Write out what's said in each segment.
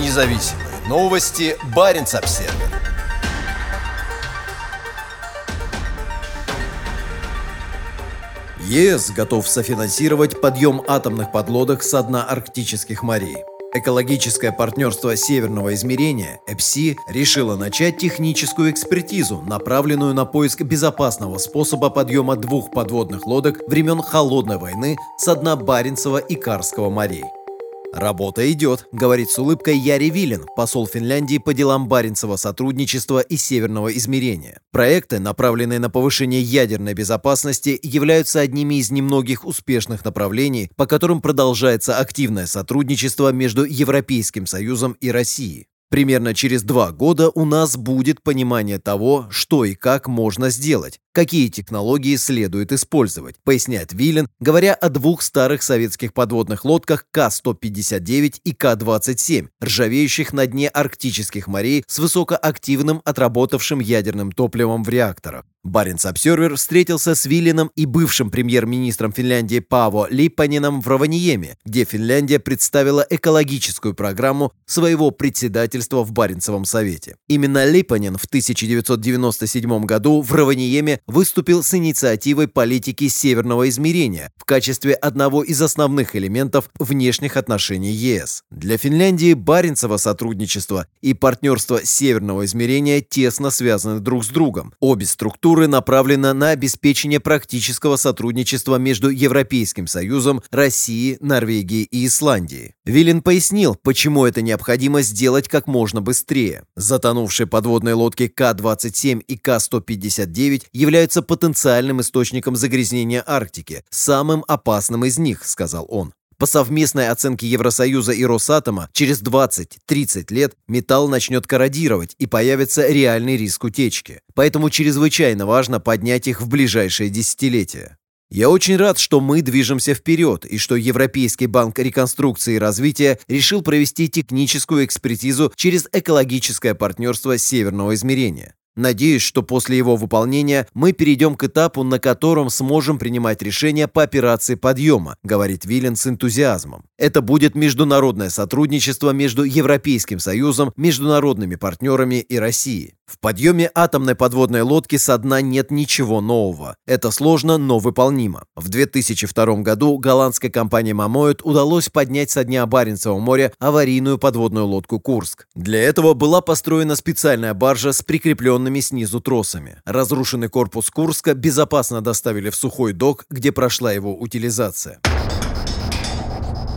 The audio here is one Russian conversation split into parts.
Независимые новости. Баренц-Обсервер. ЕС готов софинансировать подъем атомных подлодок со дна арктических морей. Экологическое партнерство Северного измерения ЭПСИ решило начать техническую экспертизу, направленную на поиск безопасного способа подъема двух подводных лодок времен Холодной войны со дна Баренцева и Карского морей. «Работа идет», — говорит с улыбкой Яри Вилен, посол Финляндии по делам Баренцева сотрудничества и Северного измерения. Проекты, направленные на повышение ядерной безопасности, являются одними из немногих успешных направлений, по которым продолжается активное сотрудничество между Европейским Союзом и Россией. Примерно через 2 года у нас будет понимание того, что и как можно сделать, какие технологии следует использовать, поясняет Вилен, говоря о двух старых советских подводных лодках К-159 и К-27, ржавеющих на дне арктических морей с высокоактивным отработавшим ядерным топливом в реакторах. Баренц-Обсервер встретился с Виленом и бывшим премьер-министром Финляндии Пааво Липанином в Рованиеми, где Финляндия представила экологическую программу своего председательства в Баренцевом совете. Именно Липанин в 1997 году в Рованиеми выступил с инициативой политики Северного измерения в качестве одного из основных элементов внешних отношений ЕС. Для Финляндии Баренцево сотрудничество и партнерство Северного измерения тесно связаны друг с другом. Обе структуры направлена на обеспечение практического сотрудничества между Европейским Союзом, Россией, Норвегией и Исландией. Вилен пояснил, почему это необходимо сделать как можно быстрее. Затонувшие подводные лодки К-27 и К-159 являются потенциальным источником загрязнения Арктики, самым опасным из них, сказал он. По совместной оценке Евросоюза и Росатома, через 20-30 лет металл начнет корродировать и появится реальный риск утечки. Поэтому чрезвычайно важно поднять их в ближайшие десятилетия. «Я очень рад, что мы движемся вперед и что Европейский банк реконструкции и развития решил провести техническую экспертизу через экологическое партнерство Северного измерения. Надеюсь, что после его выполнения мы перейдем к этапу, на котором сможем принимать решения по операции подъема», говорит Вилен с энтузиазмом. «Это будет международное сотрудничество между Европейским Союзом, международными партнерами и Россией. В подъеме атомной подводной лодки со дна нет ничего нового. Это сложно, но выполнимо. В 2002 году голландской компании Mammoet удалось поднять со дна Баренцева моря аварийную подводную лодку «Курск». Для этого была построена специальная баржа с прикрепленными снизу тросами. Разрушенный корпус «Курска» безопасно доставили в сухой док, где прошла его утилизация.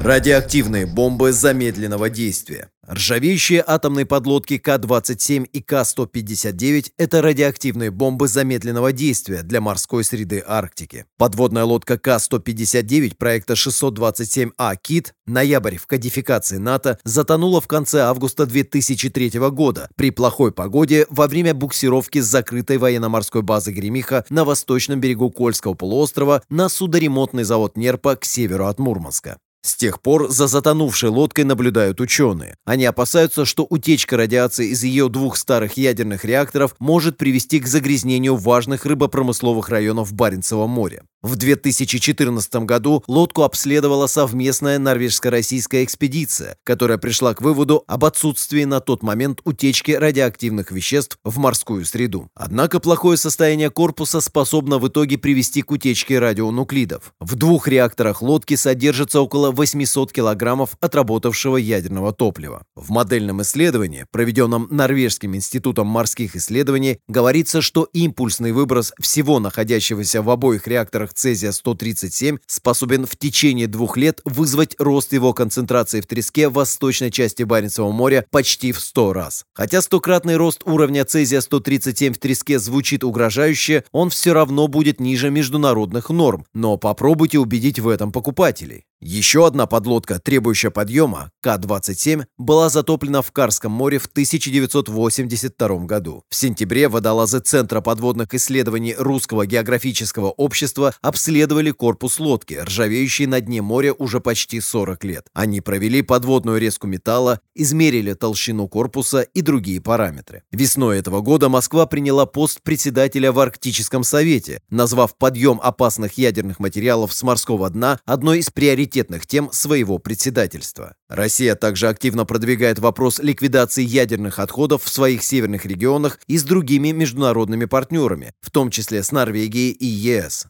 Радиоактивные бомбы замедленного действия. Ржавеющие атомные подлодки К-27 и К-159 – это радиоактивные бомбы замедленного действия для морской среды Арктики. Подводная лодка К-159 проекта 627А «Кит» «Ноябрь» в кодификации НАТО затонула в конце августа 2003 года при плохой погоде во время буксировки с закрытой военно-морской базы «Гремиха» на восточном берегу Кольского полуострова на судоремонтный завод «Нерпа» к северу от Мурманска. С тех пор за затонувшей лодкой наблюдают ученые. Они опасаются, что утечка радиации из ее 2 старых ядерных реакторов может привести к загрязнению важных рыбопромысловых районов Баренцева моря. В 2014 году лодку обследовала совместная норвежско-российская экспедиция, которая пришла к выводу об отсутствии на тот момент утечки радиоактивных веществ в морскую среду. Однако плохое состояние корпуса способно в итоге привести к утечке радионуклидов. В 2 реакторах лодки содержится около 800 килограммов отработавшего ядерного топлива. В модельном исследовании, проведенном Норвежским институтом морских исследований, говорится, что импульсный выброс всего находящегося в обоих реакторах Цезия-137 способен в течение 2 лет вызвать рост его концентрации в треске в восточной части Баренцева моря почти в 100 раз. Хотя стократный рост уровня Цезия-137 в треске звучит угрожающе, он все равно будет ниже международных норм, но попробуйте убедить в этом покупателей. Еще одна подлодка, требующая подъема, К-27, была затоплена в Карском море в 1982 году. В сентябре водолазы Центра подводных исследований Русского географического общества обследовали корпус лодки, ржавеющей на дне моря уже почти 40 лет. Они провели подводную резку металла, измерили толщину корпуса и другие параметры. Весной этого года Москва приняла пост председателя в Арктическом совете, назвав подъем опасных ядерных материалов с морского дна одной из приоритетных приоритетных тем своего председательства. Россия также активно продвигает вопрос ликвидации ядерных отходов в своих северных регионах и с другими международными партнерами, в том числе с Норвегией и ЕС.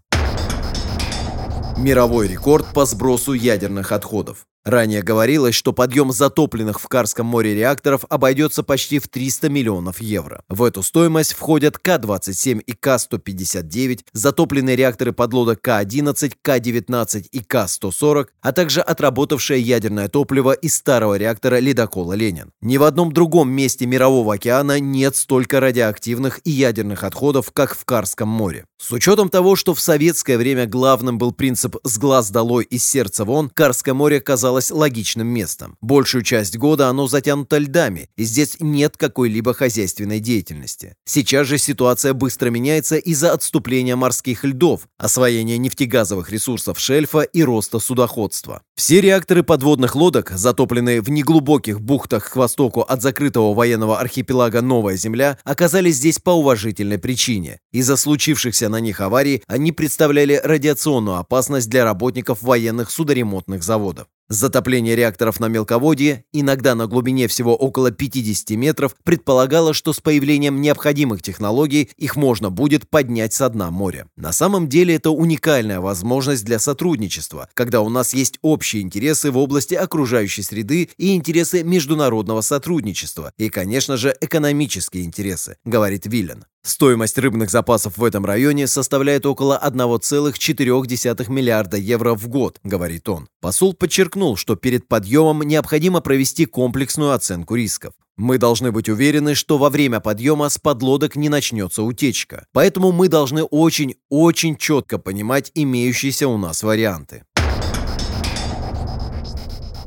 Мировой рекорд по сбросу ядерных отходов. Ранее говорилось, что подъем затопленных в Карском море реакторов обойдется почти в 300 миллионов евро. В эту стоимость входят К-27 и К-159, затопленные реакторы подлодок К-11, К-19 и К-140, а также отработавшее ядерное топливо из старого реактора ледокола «Ленин». Ни в одном другом месте Мирового океана нет столько радиоактивных и ядерных отходов, как в Карском море. С учетом того, что в советское время главным был принцип «с глаз долой, из сердца вон», Карское море казалось логичным местом. Большую часть года оно затянуто льдами, и здесь нет какой-либо хозяйственной деятельности. Сейчас же ситуация быстро меняется из-за отступления морских льдов, освоения нефтегазовых ресурсов шельфа и роста судоходства. Все реакторы подводных лодок, затопленные в неглубоких бухтах к востоку от закрытого военного архипелага Новая Земля, оказались здесь по уважительной причине. Из-за случившихся на них аварий они представляли радиационную опасность для работников военных судоремонтных заводов. Затопление реакторов на мелководье, иногда на глубине всего около 50 метров, предполагало, что с появлением необходимых технологий их можно будет поднять со дна моря. На самом деле это уникальная возможность для сотрудничества, когда у нас есть общие интересы в области окружающей среды и интересы международного сотрудничества, и, конечно же, экономические интересы, говорит Вилен. Стоимость рыбных запасов в этом районе составляет около 1,4 миллиарда евро в год, говорит он. Посол подчеркнул, что перед подъемом необходимо провести комплексную оценку рисков. Мы должны быть уверены, что во время подъема с подлодок не начнется утечка. Поэтому мы должны очень четко понимать имеющиеся у нас варианты.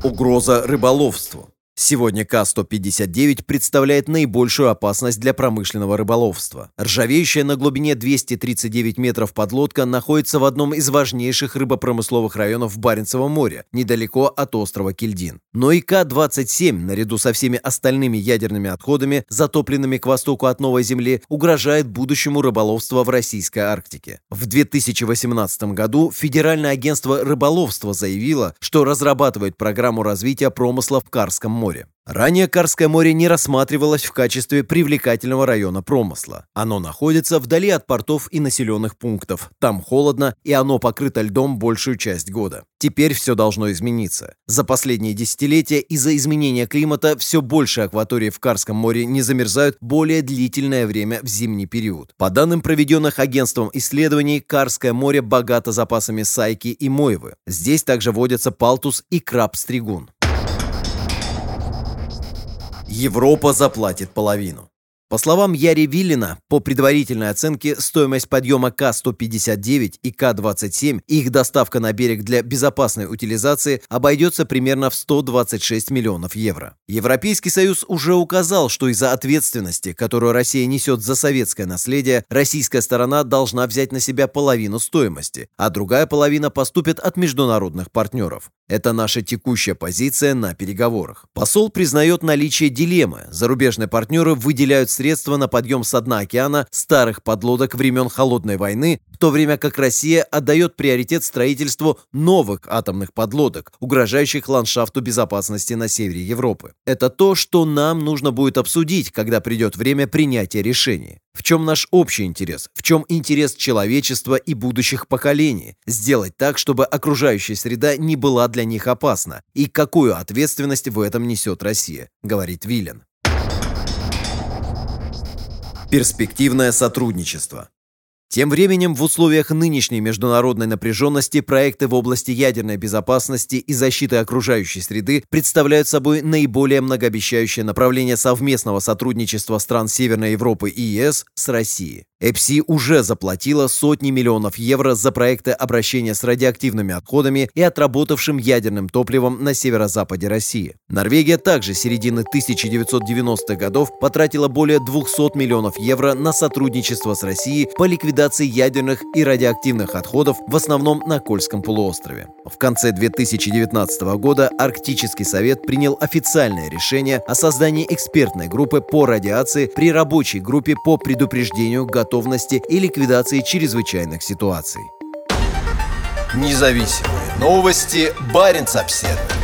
Угроза рыболовству. Сегодня К-159 представляет наибольшую опасность для промышленного рыболовства. Ржавеющая на глубине 239 метров подлодка находится в одном из важнейших рыбопромысловых районов Баренцева моря, недалеко от острова Кильдин. Но и К-27, наряду со всеми остальными ядерными отходами, затопленными к востоку от Новой Земли, угрожает будущему рыболовству в Российской Арктике. В 2018 году Федеральное агентство рыболовства заявило, что разрабатывает программу развития промысла в Карском море. Ранее Карское море не рассматривалось в качестве привлекательного района промысла. Оно находится вдали от портов и населенных пунктов. Там холодно, и оно покрыто льдом большую часть года. Теперь все должно измениться. За последние десятилетия из-за изменения климата все больше акватории в Карском море не замерзают более длительное время в зимний период. По данным проведенных агентством исследований, Карское море богато запасами сайки и мойвы. Здесь также водятся палтус и краб-стригун. Европа заплатит половину. По словам Яри Вилена, по предварительной оценке стоимость подъема К-159 и К-27 и их доставка на берег для безопасной утилизации обойдется примерно в 126 миллионов евро. Европейский Союз уже указал, что из-за ответственности, которую Россия несет за советское наследие, российская сторона должна взять на себя половину стоимости, а другая половина поступит от международных партнеров. Это наша текущая позиция на переговорах. Посол признает наличие дилеммы. Зарубежные партнеры выделяют средства на подъем со дна океана старых подлодок времен Холодной войны, в то время как Россия отдает приоритет строительству новых атомных подлодок, угрожающих ландшафту безопасности на севере Европы. Это то, что нам нужно будет обсудить, когда придет время принятия решений. В чем наш общий интерес? В чем интерес человечества и будущих поколений? Сделать так, чтобы окружающая среда не была для них опасна. И какую ответственность в этом несет Россия, говорит Вилен. Перспективное сотрудничество. Тем временем, в условиях нынешней международной напряженности проекты в области ядерной безопасности и защиты окружающей среды представляют собой наиболее многообещающее направление совместного сотрудничества стран Северной Европы и ЕС с Россией. ЭПСИ уже заплатила сотни миллионов евро за проекты обращения с радиоактивными отходами и отработавшим ядерным топливом на северо-западе России. Норвегия также с середины 1990-х годов потратила более 200 миллионов евро на сотрудничество с Россией по ликвидации ядерных и радиоактивных отходов, в основном на Кольском полуострове. В конце 2019 года Арктический совет принял официальное решение о создании экспертной группы по радиации при рабочей группе по предупреждению готовности и ликвидации чрезвычайных ситуаций. Независимые новости Баренц-Обсервер.